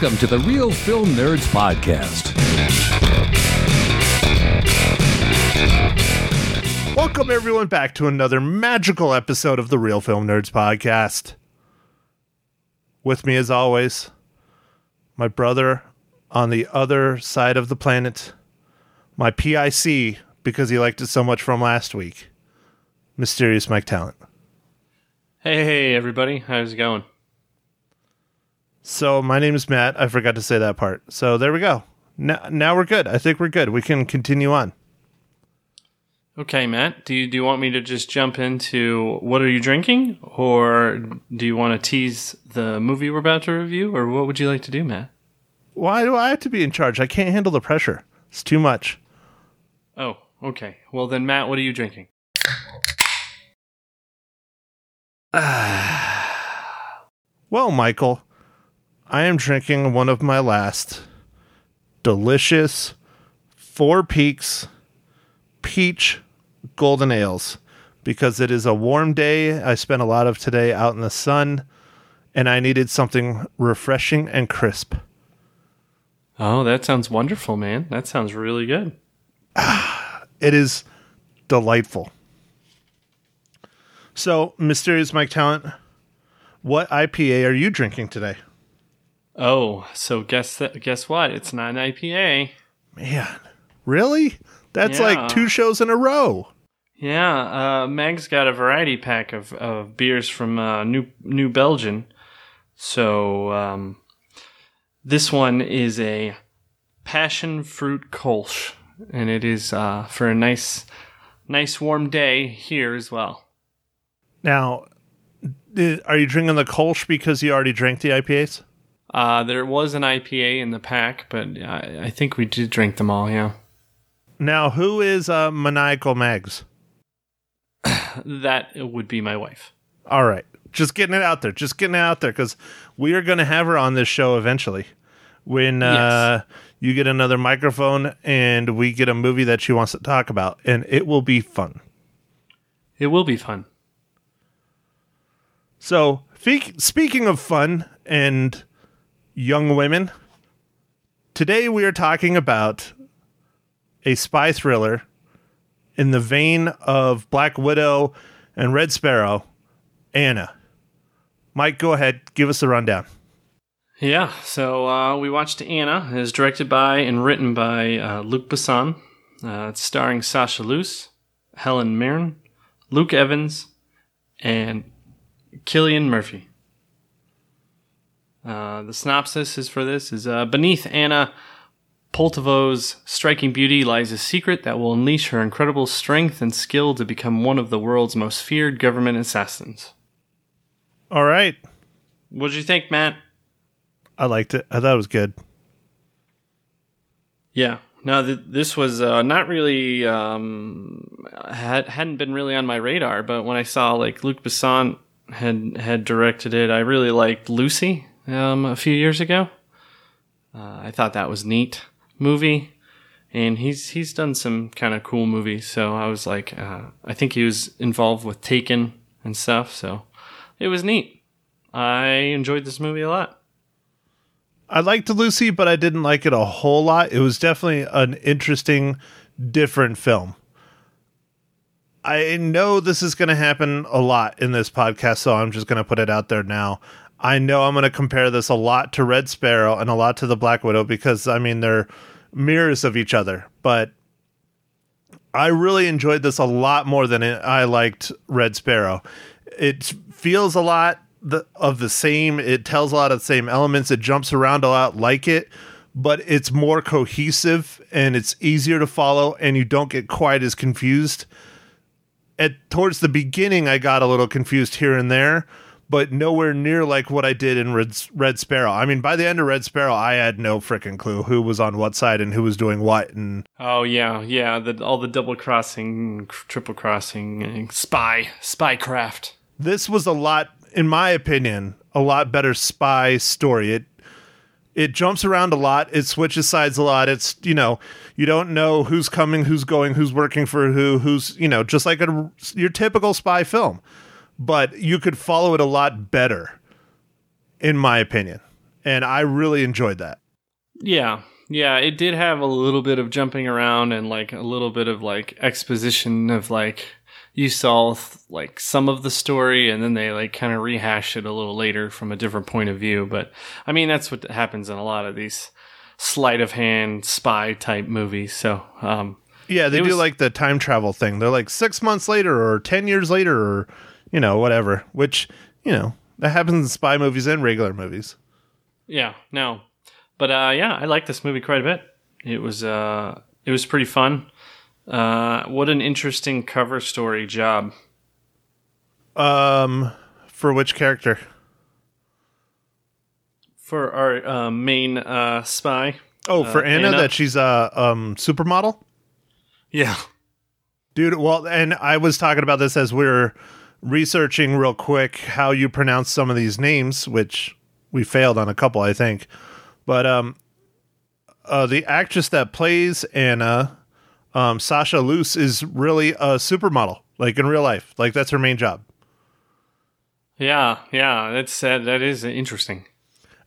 Welcome to the Real Film Nerds Podcast. Welcome everyone back to another magical episode of the Real Film Nerds Podcast. With me as always, my brother on the other side of the planet, my PIC, because he liked it so much from last week, Mysterious Mike Talent. Hey everybody, how's it going? So my name is Matt. I forgot to say that part. So there we go. Now we're good. I think we're good. We can continue on. Okay, Matt. Do you want me to just jump into what are you drinking, or do you want to tease the movie we're about to review, or what would you like to do, Matt? Why do I have to be in charge? I can't handle the pressure. It's too much. Oh, okay. Well then, Matt, what are you drinking? Well, Michael, I am drinking one of my last delicious Four Peaks peach golden ales because it is a warm day. I spent a lot of today out in the sun and I needed something refreshing and crisp. Oh, that sounds wonderful, man. That sounds really good. It is delightful. So, Mysterious Mike Talent, what IPA are you drinking today? Oh, so guess what? It's not an IPA. Man, really? That's like two shows in a row. Yeah, Meg's got a variety pack of beers from New Belgium. So this one is a passion fruit Kolsch, and it is for a nice warm day here as well. Now, are you drinking the Kolsch because you already drank the IPAs? There was an IPA in the pack, but I think we did drink them all, yeah. Now, who is Maniacal Mags? That would be my wife. All right. Just getting it out there. Because we are going to have her on this show eventually. When you get another microphone and we get a movie that she wants to talk about. And it will be fun. It will be fun. So, speaking of fun and young women, today we are talking about a spy thriller in the vein of Black Widow and Red Sparrow, Anna. Mike, go ahead. Give us the rundown. Yeah, so we watched Anna. It is directed by and written by Luc Besson. It's starring Sasha Luss, Helen Mirren, Luke Evans, and Killian Murphy. The synopsis is for this is beneath Anna Pultevo's striking beauty lies a secret that will unleash her incredible strength and skill to become one of the world's most feared government assassins. All right. What did you think, Matt? I liked it. I thought it was good. Yeah. No, this was not really hadn't been really on my radar, but when I saw like Luc Besson had directed it, I really liked Lucy. A few years ago. I thought that was neat movie, and he's done some kind of cool movies, so I was like, I think he was involved with Taken and stuff, so it was neat. I enjoyed this movie a lot. I liked Lucy, but I didn't like it a whole lot. It was definitely an interesting, different film. I know this is going to happen a lot in this podcast, so I'm just going to put it out there now. I know I'm going to compare this a lot to Red Sparrow and a lot to the Black Widow because, I mean, they're mirrors of each other. But I really enjoyed this a lot more than I liked Red Sparrow. It feels a lot of the same. It tells a lot of the same elements. It jumps around a lot like it, but it's more cohesive and it's easier to follow and you don't get quite as confused. Towards the beginning, I got a little confused here and there, but nowhere near like what I did in Red Sparrow. I mean, by the end of Red Sparrow, I had no freaking clue who was on what side and who was doing what. And oh, yeah, all the double-crossing, triple-crossing, spycraft. This was a lot, in my opinion, a lot better spy story. It jumps around a lot. It switches sides a lot. It's, you know, you don't know who's coming, who's going, who's working for who, who's, you know, just like your typical spy film. But you could follow it a lot better, in my opinion. And I really enjoyed that. Yeah. Yeah, it did have a little bit of jumping around and like a little bit of like exposition of like you saw like some of the story and then they like kind of rehash it a little later from a different point of view. But I mean, that's what happens in a lot of these sleight of hand spy type movies. So, yeah, they do like the time travel thing. They're like 6 months later or 10 years later or, you know, whatever, which, you know, that happens in spy movies and regular movies. Yeah, no. But yeah, I liked this movie quite a bit. It was pretty fun. What an interesting cover story job. For which character? For our main spy. Oh, for Anna, that she's a supermodel? Yeah. Dude, well, and I was talking about this as we were researching real quick how you pronounce some of these names, which we failed on a couple, I think. But the actress that plays Anna, Sasha Luss, is really a supermodel, like in real life. Like, that's her main job. Yeah, that is interesting.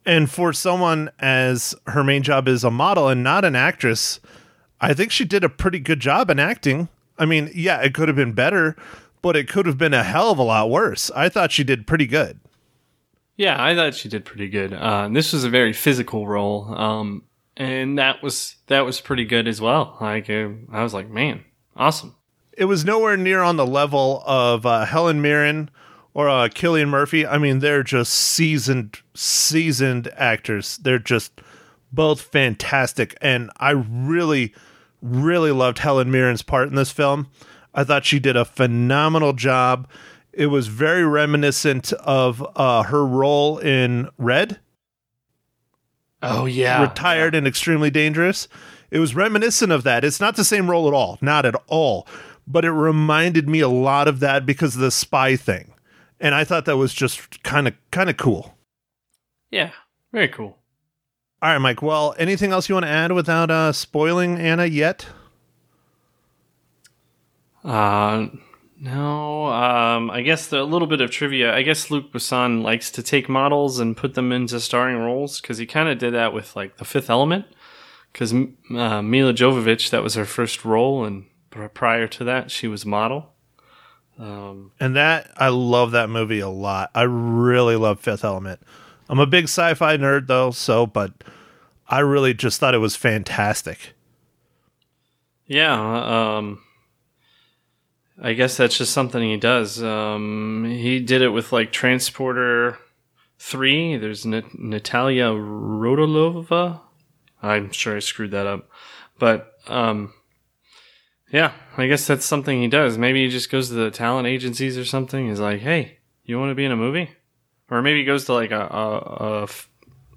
And for someone as her main job is a model and not an actress, I think she did a pretty good job in acting. I mean, yeah, it could have been better, but it could have been a hell of a lot worse. I thought she did pretty good. Yeah, I thought she did pretty good. This was a very physical role, and that was pretty good as well. Like, I was like, man, awesome. It was nowhere near on the level of Helen Mirren or Killian Murphy. I mean, they're just seasoned actors. They're just both fantastic, and I really, really loved Helen Mirren's part in this film. I thought she did a phenomenal job. It was very reminiscent of her role in Red. Oh, yeah. Retired and Extremely Dangerous. It was reminiscent of that. It's not the same role at all. Not at all. But it reminded me a lot of that because of the spy thing. And I thought that was just kind of cool. Yeah, very cool. All right, Mike. Well, anything else you want to add without spoiling Anna yet? No, I guess a little bit of trivia. I guess Luc Besson likes to take models and put them into starring roles because he kind of did that with like The Fifth Element. Because Mila Jovovich, that was her first role, and prior to that, she was a model. And that I love that movie a lot. I really love Fifth Element. I'm a big sci-fi nerd though, but I really just thought it was fantastic. Yeah. I guess that's just something he does. He did it with like Transporter 3. There's Natalia Rodolova. I'm sure I screwed that up. But yeah, I guess that's something he does. Maybe he just goes to the talent agencies or something. He's like, hey, you want to be in a movie? Or maybe he goes to like I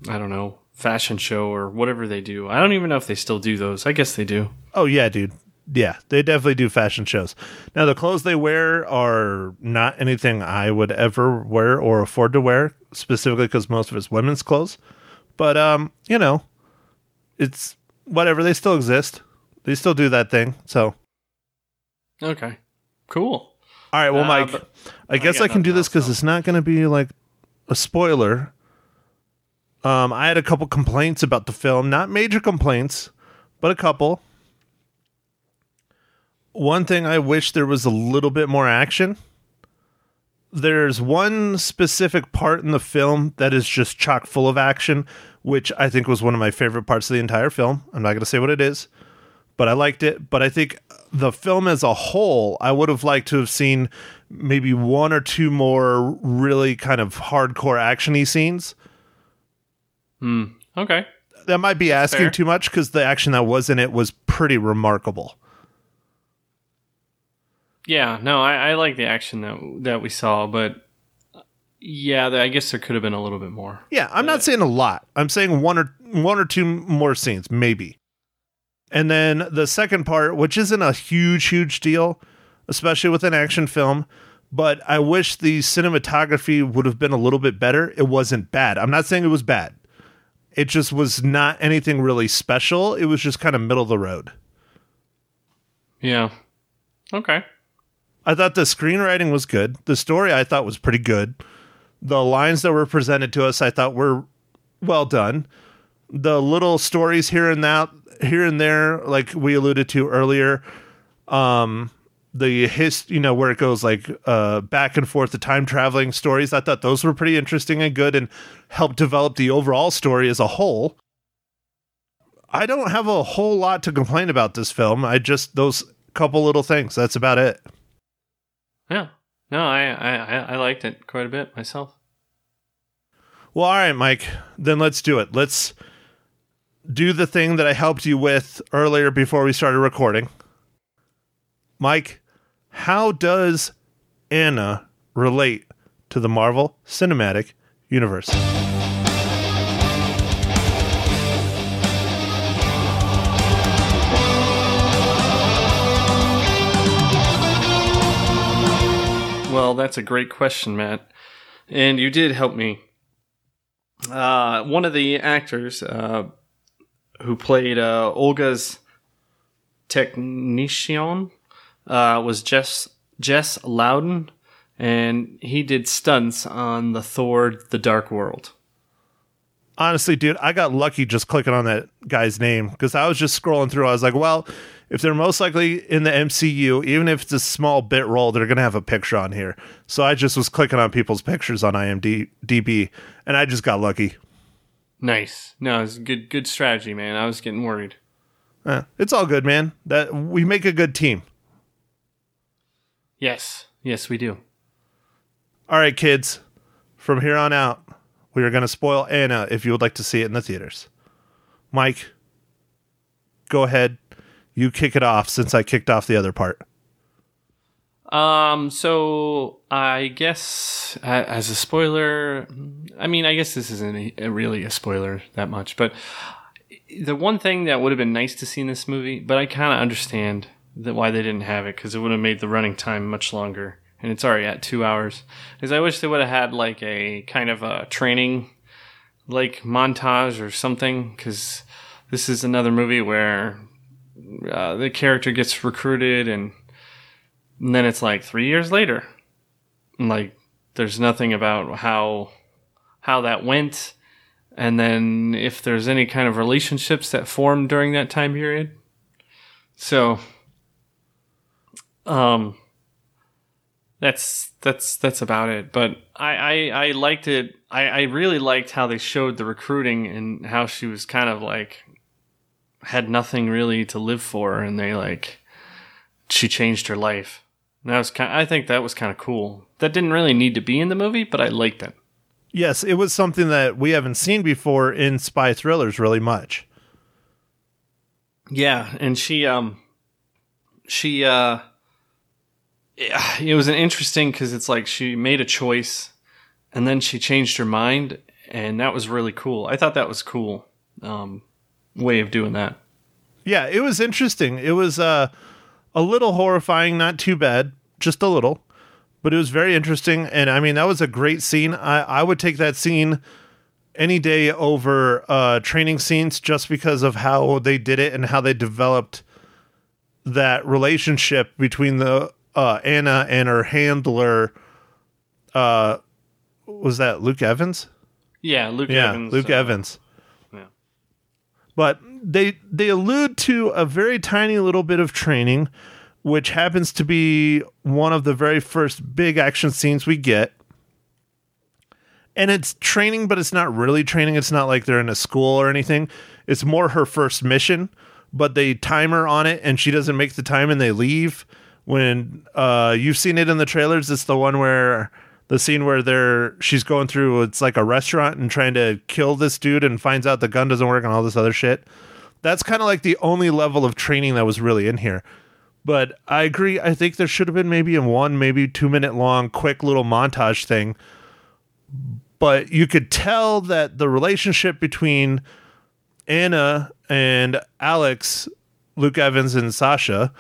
don't know, fashion show or whatever they do. I don't even know if they still do those. I guess they do. Oh, yeah, dude. Yeah, they definitely do fashion shows. Now, the clothes they wear are not anything I would ever wear or afford to wear, specifically because most of it's women's clothes. But, you know, it's whatever. They still exist. They still do that thing. So, okay, cool. All right. Well, Mike, I guess I can do this because it's not going to be like a spoiler. I had a couple complaints about the film, not major complaints, but a couple. One thing I wish there was a little bit more action. There's one specific part in the film that is just chock full of action, which I think was one of my favorite parts of the entire film. I'm not going to say what it is, but I liked it. But I think the film as a whole, I would have liked to have seen maybe one or two more really kind of hardcore action-y scenes. Okay. That might be asking too much because the action that was in it was pretty remarkable. Yeah, no, I like the action that we saw, but yeah, I guess there could have been a little bit more. Yeah, I'm not saying a lot. I'm saying one or two more scenes, maybe. And then the second part, which isn't a huge, huge deal, especially with an action film, but I wish the cinematography would have been a little bit better. It wasn't bad. I'm not saying it was bad. It just was not anything really special. It was just kind of middle of the road. Yeah. Okay. I thought the screenwriting was good. The story I thought was pretty good. The lines that were presented to us I thought were well done. The little stories here and there, like we alluded to earlier, where it goes like back and forth, the time traveling stories. I thought those were pretty interesting and good and helped develop the overall story as a whole. I don't have a whole lot to complain about this film. I just, those couple little things, that's about it. Yeah. No, I liked it quite a bit myself. Well, all right, Mike, then let's do it. Let's do the thing that I helped you with earlier before we started recording. Mike, how does Anna relate to the Marvel Cinematic Universe? Well, that's a great question, Matt. And you did help me. One of the actors who played Olga's technician was Jess Loudon, and he did stunts on the Thor: The Dark World. Honestly, dude, I got lucky just clicking on that guy's name because I was just scrolling through. I was like, well, if they're most likely in the MCU, even if it's a small bit role, they're going to have a picture on here. So I just was clicking on people's pictures on IMDb, and I just got lucky. Nice. No, it's good strategy, man. I was getting worried. It's all good, man. That we make a good team. Yes, we do. All right, kids. From here on out, we are going to spoil Anna if you would like to see it in the theaters. Mike, go ahead. You kick it off since I kicked off the other part. So I guess as a spoiler, I mean, I guess this isn't really a spoiler that much, but the one thing that would have been nice to see in this movie, but I kind of understand why they didn't have it because it would have made the running time much longer. And it's already at 2 hours. Because I wish they would have had like a kind of a training like montage or something. Because this is another movie where the character gets recruited and then it's like 3 years later. And like there's nothing about how that went. And then if there's any kind of relationships that formed during that time period. So, That's about it. But I liked it. I really liked how they showed the recruiting and how she was kind of like had nothing really to live for, and they like she changed her life. And I think that was kind of cool. That didn't really need to be in the movie, but I liked it. Yes, it was something that we haven't seen before in spy thrillers really much. Yeah, and she it was an interesting because it's like she made a choice and then she changed her mind, and that was really cool. I thought that was cool way of doing that. Yeah, it was interesting. It was a little horrifying, not too bad, just a little, but it was very interesting. And I mean, that was a great scene. I would take that scene any day over training scenes just because of how they did it and how they developed that relationship between the Anna and her handler, was that Luke Evans? Yeah, Luke Evans. Luke Evans. Yeah. But they allude to a very tiny little bit of training, which happens to be one of the very first big action scenes we get. And it's training, but it's not really training. It's not like they're in a school or anything. It's more her first mission, but they time her on it, and she doesn't make the time, and they leave. When you've seen it in the trailers, it's the one where the scene where she's going through, it's like a restaurant and trying to kill this dude and finds out the gun doesn't work and all this other shit. That's kind of like the only level of training that was really in here. But I agree. I think there should have been maybe maybe 2 minute long, quick little montage thing. But you could tell that the relationship between Anna and Alex, Luke Evans and Sasha,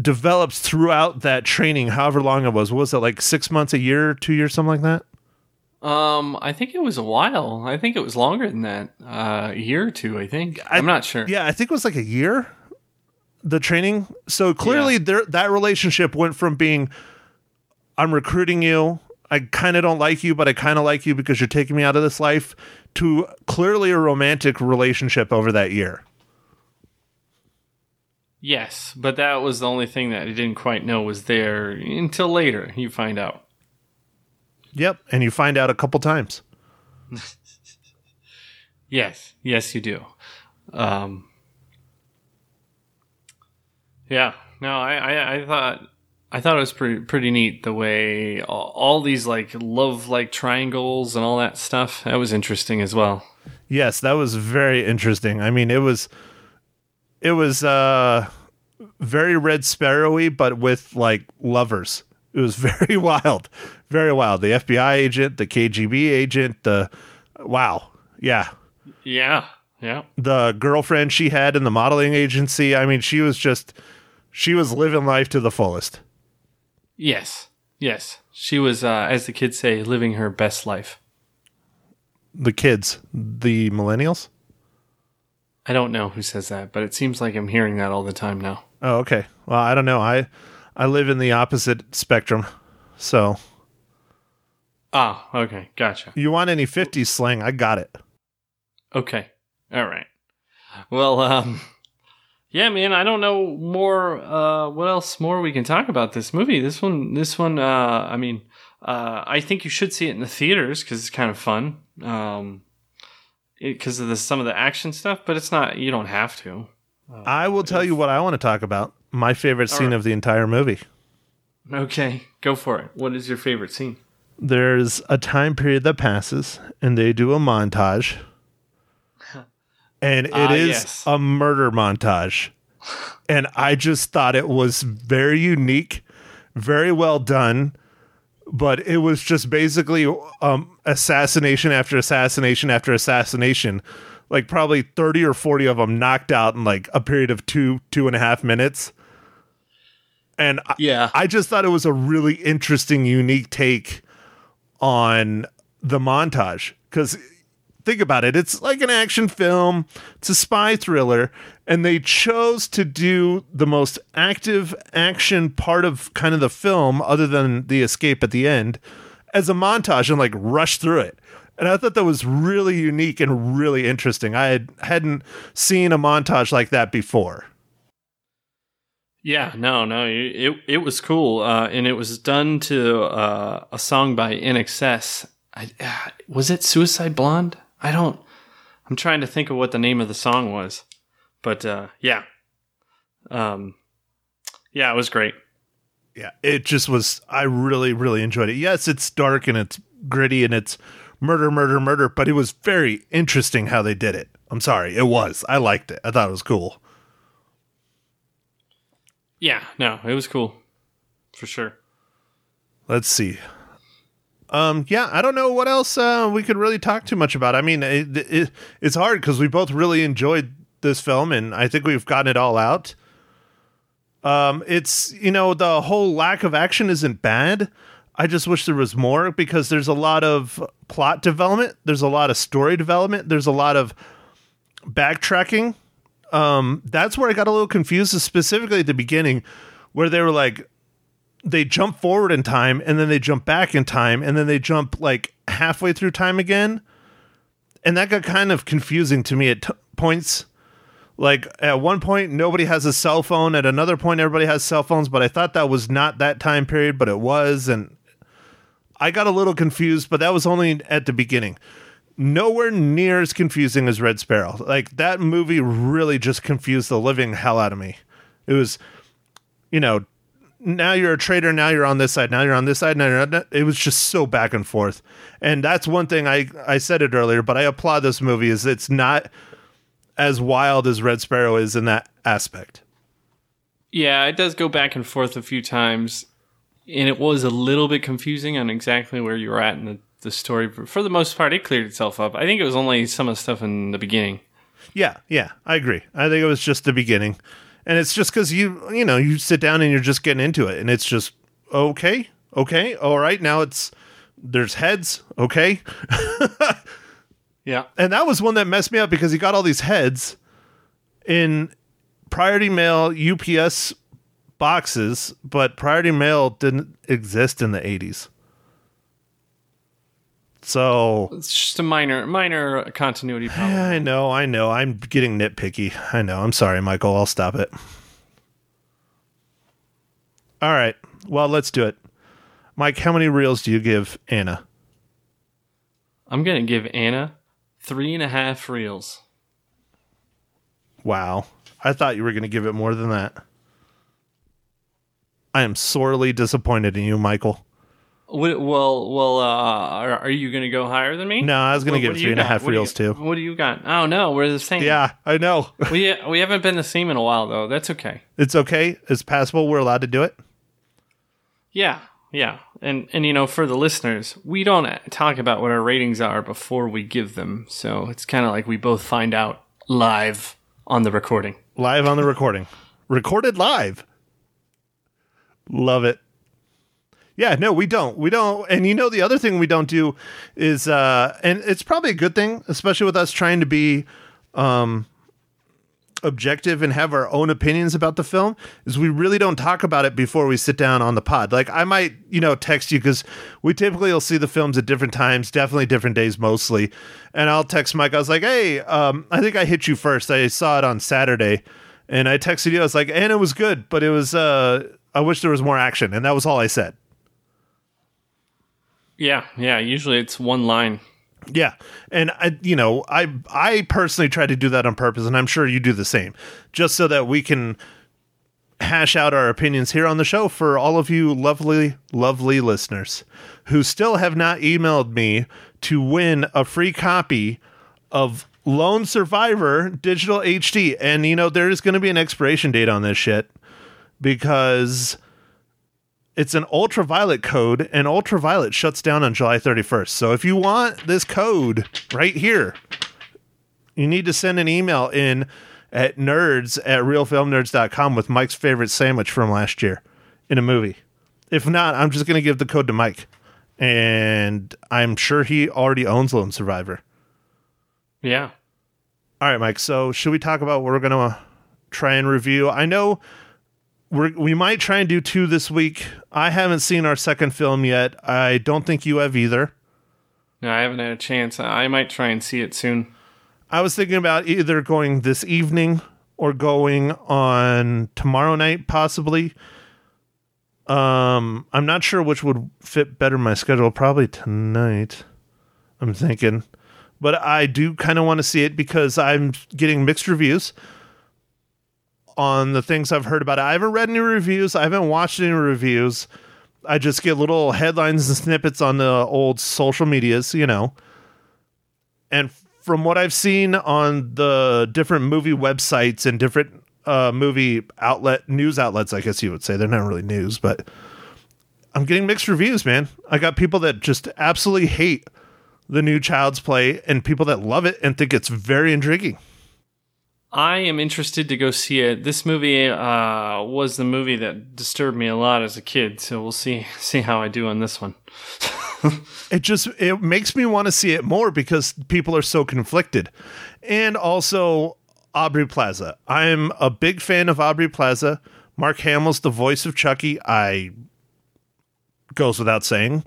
develops throughout that training, however long it was. What was it, like 6 months, a year, 2 years, something like that? I think it was a while. I think it was longer than that. A year or two, I think. I'm not sure. Yeah, I think it was like a year, the training. So clearly that relationship went from being, I'm recruiting you, I kind of don't like you, but I kind of like you because you're taking me out of this life, to clearly a romantic relationship over that year. Yes, but that was the only thing that I didn't quite know was there until later. You find out. Yep, and you find out a couple times. Yes, you do. I thought it was pretty neat the way all these like love like triangles and all that stuff. That was interesting as well. Yes, that was very interesting. I mean, it was very Red Sparrow-y, but with like lovers. It was very wild, very wild. The FBI agent, the KGB agent, the girlfriend she had in the modeling agency. I mean, she was living life to the fullest. Yes. She was, as the kids say, living her best life. The kids? The millennials? I don't know who says that, but it seems like I'm hearing that all the time now. Oh, okay. Well, I don't know. I live in the opposite spectrum, so. Ah, okay. Gotcha. You want any 50s slang? I got it. Okay. All right. Well, yeah, man, I don't know what else we can talk about this movie. This one, I think you should see it in the theaters because it's kind of fun because of some of the action stuff, but it's not, you don't have to. I will tell you what I want to talk about, my favorite scene of the entire movie. Okay, go for it. What is your favorite scene? There's a time period that passes, and they do a montage. And it is a murder montage. And I just thought it was very unique, very well done. But it was just basically assassination after assassination after assassination. Like probably 30 or 40 of them knocked out in like a period of 2.5 minutes. And yeah. I just thought it was a really interesting, unique take on the montage. Because think about it. It's like an action film. It's a spy thriller. And they chose to do the most active action part of kind of the film, other than the escape at the end, as a montage and like rush through it. And I thought that was really unique and really interesting. I hadn't seen a montage like that before. Yeah, no, it was cool. And it was done to a song by INXS. Was it Suicide Blonde? I'm trying to think of what the name of the song was, but it was great. Yeah, it just was. I really, really enjoyed it. Yes, it's dark and it's gritty and it's murder, but it was very interesting how they did it. I'm sorry, it was. I liked it. I thought it was cool. Yeah, no, it was cool for sure. Let's see. I don't know what else we could really talk too much about. I mean, it's hard because we both really enjoyed this film, and I think we've gotten it all out. It's, you know, the whole lack of action isn't bad. I just wish there was more because there's a lot of plot development. There's a lot of story development. There's a lot of backtracking. That's where I got a little confused, specifically at the beginning, where they were like, they jump forward in time and then they jump back in time and then they jump like halfway through time again. And that got kind of confusing to me at points. Like at one point, nobody has a cell phone. At another point, everybody has cell phones, but I thought that was not that time period, but it was. And I got a little confused, but that was only at the beginning. Nowhere near as confusing as Red Sparrow. Like that movie really just confused the living hell out of me. It was, you know, now you're a traitor, now you're on this side, now you're on this side, now you're on that. It was just so back and forth. And that's one thing I said it earlier, but I applaud this movie is it's not as wild as Red Sparrow is in that aspect. Yeah, it does go back and forth a few times, and it was a little bit confusing on exactly where you were at in the story. For the most part, it cleared itself up. I think it was only some of the stuff in the beginning. Yeah, I agree. I think it was just the beginning. And it's just because you sit down and you're just getting into it, and it's just okay, all right. Now there's heads, okay, yeah. And that was one that messed me up because he got all these heads in Priority Mail UPS boxes, but Priority Mail didn't exist in the 80s. So it's just a minor continuity problem. Yeah, I know. I'm getting nitpicky. I know. I'm sorry, Michael. I'll stop it. All right. Well, let's do it. Mike, how many reels do you give Anna? I'm going to give Anna 3.5 reels. Wow. I thought you were going to give it more than that. I am sorely disappointed in you, Michael. Well, are you going to go higher than me? No, I was going to give 3.5 reels, too. What do you got? Oh, no, we're the same. Yeah, I know. we haven't been the same in a while, though. That's okay. It's okay? It's passable? We're allowed to do it? Yeah. And you know, for the listeners, we don't talk about what our ratings are before we give them. So it's kind of like we both find out live on the recording. Live on the recording. Recorded live. Love it. Yeah, no, we don't. And you know, the other thing we don't do is, and it's probably a good thing, especially with us trying to be objective and have our own opinions about the film, is we really don't talk about it before we sit down on the pod. Like I might, text you, because we typically will see the films at different times, definitely different days mostly. And I'll text Mike. I was like, hey, I think I hit you first. I saw it on Saturday and I texted you. I was like, and it was good, but it was, I wish there was more action. And that was all I said. Yeah. Usually it's one line. Yeah. And I personally try to do that on purpose, and I'm sure you do the same, just so that we can hash out our opinions here on the show for all of you lovely, lovely listeners who still have not emailed me to win a free copy of Lone Survivor Digital HD. And, there is going to be an expiration date on this shit because it's an ultraviolet code, and ultraviolet shuts down on July 31st. So if you want this code right here, you need to send an email in at nerds@realfilmnerds.com with Mike's favorite sandwich from last year in a movie. If not, I'm just going to give the code to Mike, and I'm sure he already owns Lone Survivor. Yeah. All right, Mike. So should we talk about what we're going to try and review? I know we might try and do two this week. I haven't seen our second film yet. I don't think you have either. No, I haven't had a chance. I might try and see it soon. I was thinking about either going this evening or going on tomorrow night, possibly. I'm not sure which would fit better my schedule. Probably tonight, I'm thinking. But I do kind of want to see it because I'm getting mixed reviews on the things I've heard about it. I haven't read any reviews. I haven't watched any reviews. I just get little headlines and snippets on the old social medias, And from what I've seen on the different movie websites and different movie news outlets, I guess you would say, they're not really news, but I'm getting mixed reviews, man. I got people that just absolutely hate the new Child's Play and people that love it and think it's very intriguing. I am interested to go see it. This movie was the movie that disturbed me a lot as a kid, so we'll see how I do on this one. It makes me want to see it more because people are so conflicted. And also Aubrey Plaza. I'm a big fan of Aubrey Plaza. Mark Hamill's the voice of Chucky. Goes without saying,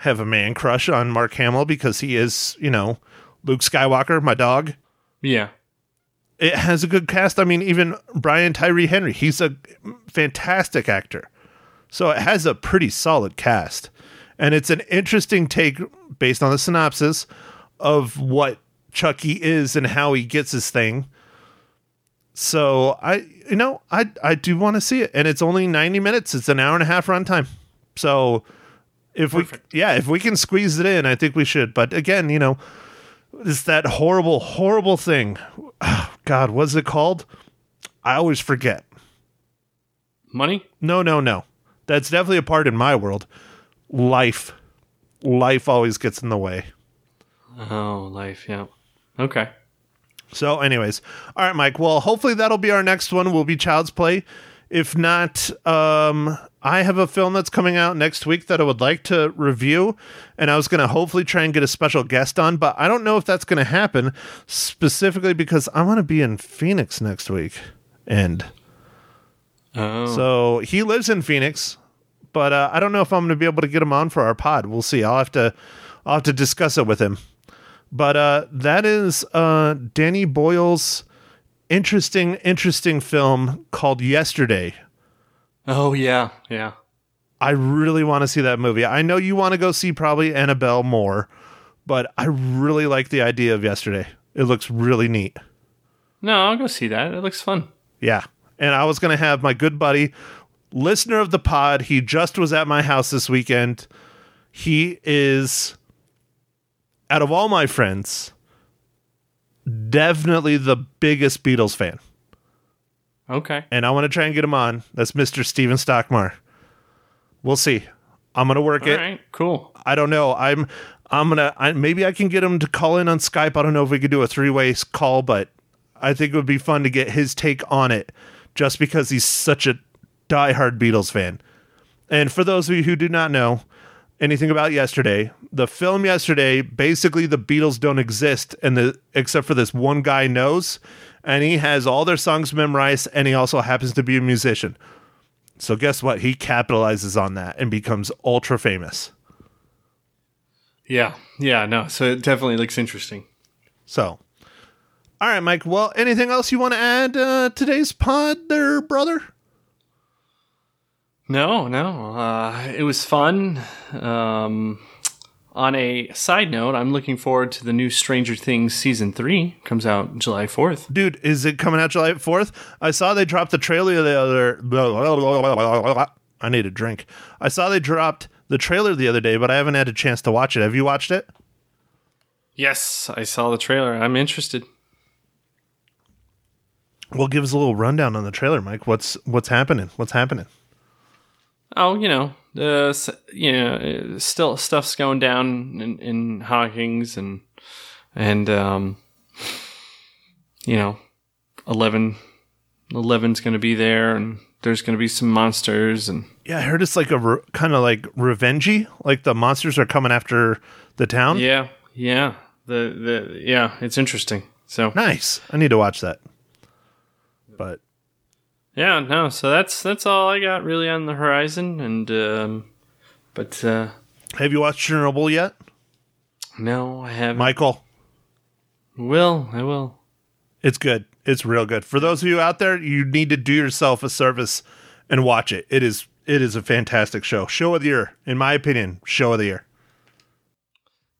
have a man crush on Mark Hamill because he is, Luke Skywalker, my dog. Yeah. It has a good cast. I mean, even Brian Tyree Henry, he's a fantastic actor. So it has a pretty solid cast. And it's an interesting take based on the synopsis of what Chucky is and how he gets his thing. So I do want to see it. And it's only 90 minutes. It's an hour and a half runtime. So if we can squeeze it in, I think we should. But again, it's that horrible, horrible thing. God, what's it called? I always forget. Money? No. That's definitely a part in my world. Life always gets in the way. Oh, life, yeah. Okay. So anyways. All right, Mike. Well, hopefully that'll be our next one. Will be Child's Play. If not, I have a film that's coming out next week that I would like to review, and I was going to hopefully try and get a special guest on, but I don't know if that's going to happen, specifically because I'm going to be in Phoenix next week. So he lives in Phoenix, but I don't know if I'm going to be able to get him on for our pod. We'll see. I'll have to I'll have to discuss it with him. But that is Danny Boyle's interesting film called Yesterday. Oh, yeah, yeah. I really want to see that movie. I know you want to go see probably Annabelle more, but I really like the idea of Yesterday. It looks really neat. No, I'll go see that. It looks fun. Yeah. And I was going to have my good buddy, listener of the pod. He just was at my house this weekend. He is, out of all my friends, definitely the biggest Beatles fan. Okay. And I want to try and get him on. That's Mr. Steven Stockmar. We'll see. I'm going to work it. All right, cool. I don't know. Maybe I can get him to call in on Skype. I don't know if we could do a three-way call, but I think it would be fun to get his take on it just because he's such a diehard Beatles fan. And for those of you who do not know anything about Yesterday, the film Yesterday, basically the Beatles don't exist and except for this one guy knows, and he has all their songs memorized, and he also happens to be a musician. So guess what? He capitalizes on that and becomes ultra famous. Yeah. Yeah, no. So it definitely looks interesting. So, all right, Mike. Well, anything else you want to add today's pod there, brother? No. It was fun. On a side note, I'm looking forward to the new Stranger Things Season 3. Comes out July 4th. Dude, is it coming out July 4th? I saw they dropped the trailer the other... I need a drink. I saw they dropped the trailer the other day, but I haven't had a chance to watch it. Have you watched it? Yes, I saw the trailer. I'm interested. Well, give us a little rundown on the trailer, Mike. What's happening? Oh, still stuff's going down in Hawkins and 11's going to be there, and there's going to be some monsters. And yeah, I heard it's like a kind of like revenge-y, like the monsters are coming after the town. Yeah. The it's interesting. So nice. I need to watch that. But yeah, no. So that's all I got really on the horizon, and have you watched Chernobyl yet? No, I haven't. Michael, I will. It's good. It's real good. For those of you out there, you need to do yourself a service and watch it. It is a fantastic show. Show of the year, in my opinion. Show of the year.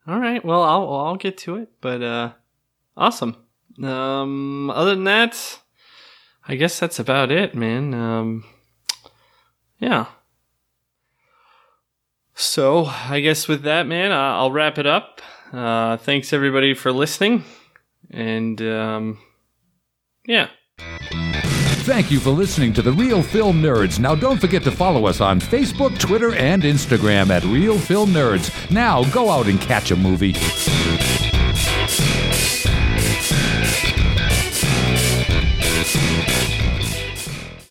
All right. Well, I'll get to it. But awesome. Other than that, I guess that's about it, man. Yeah. So I guess with that, man, I'll wrap it up. Thanks everybody for listening, and yeah. Thank you for listening to The Real Film Nerds. Now don't forget to follow us on Facebook, Twitter, and Instagram at Real Film Nerds. Now go out and catch a movie.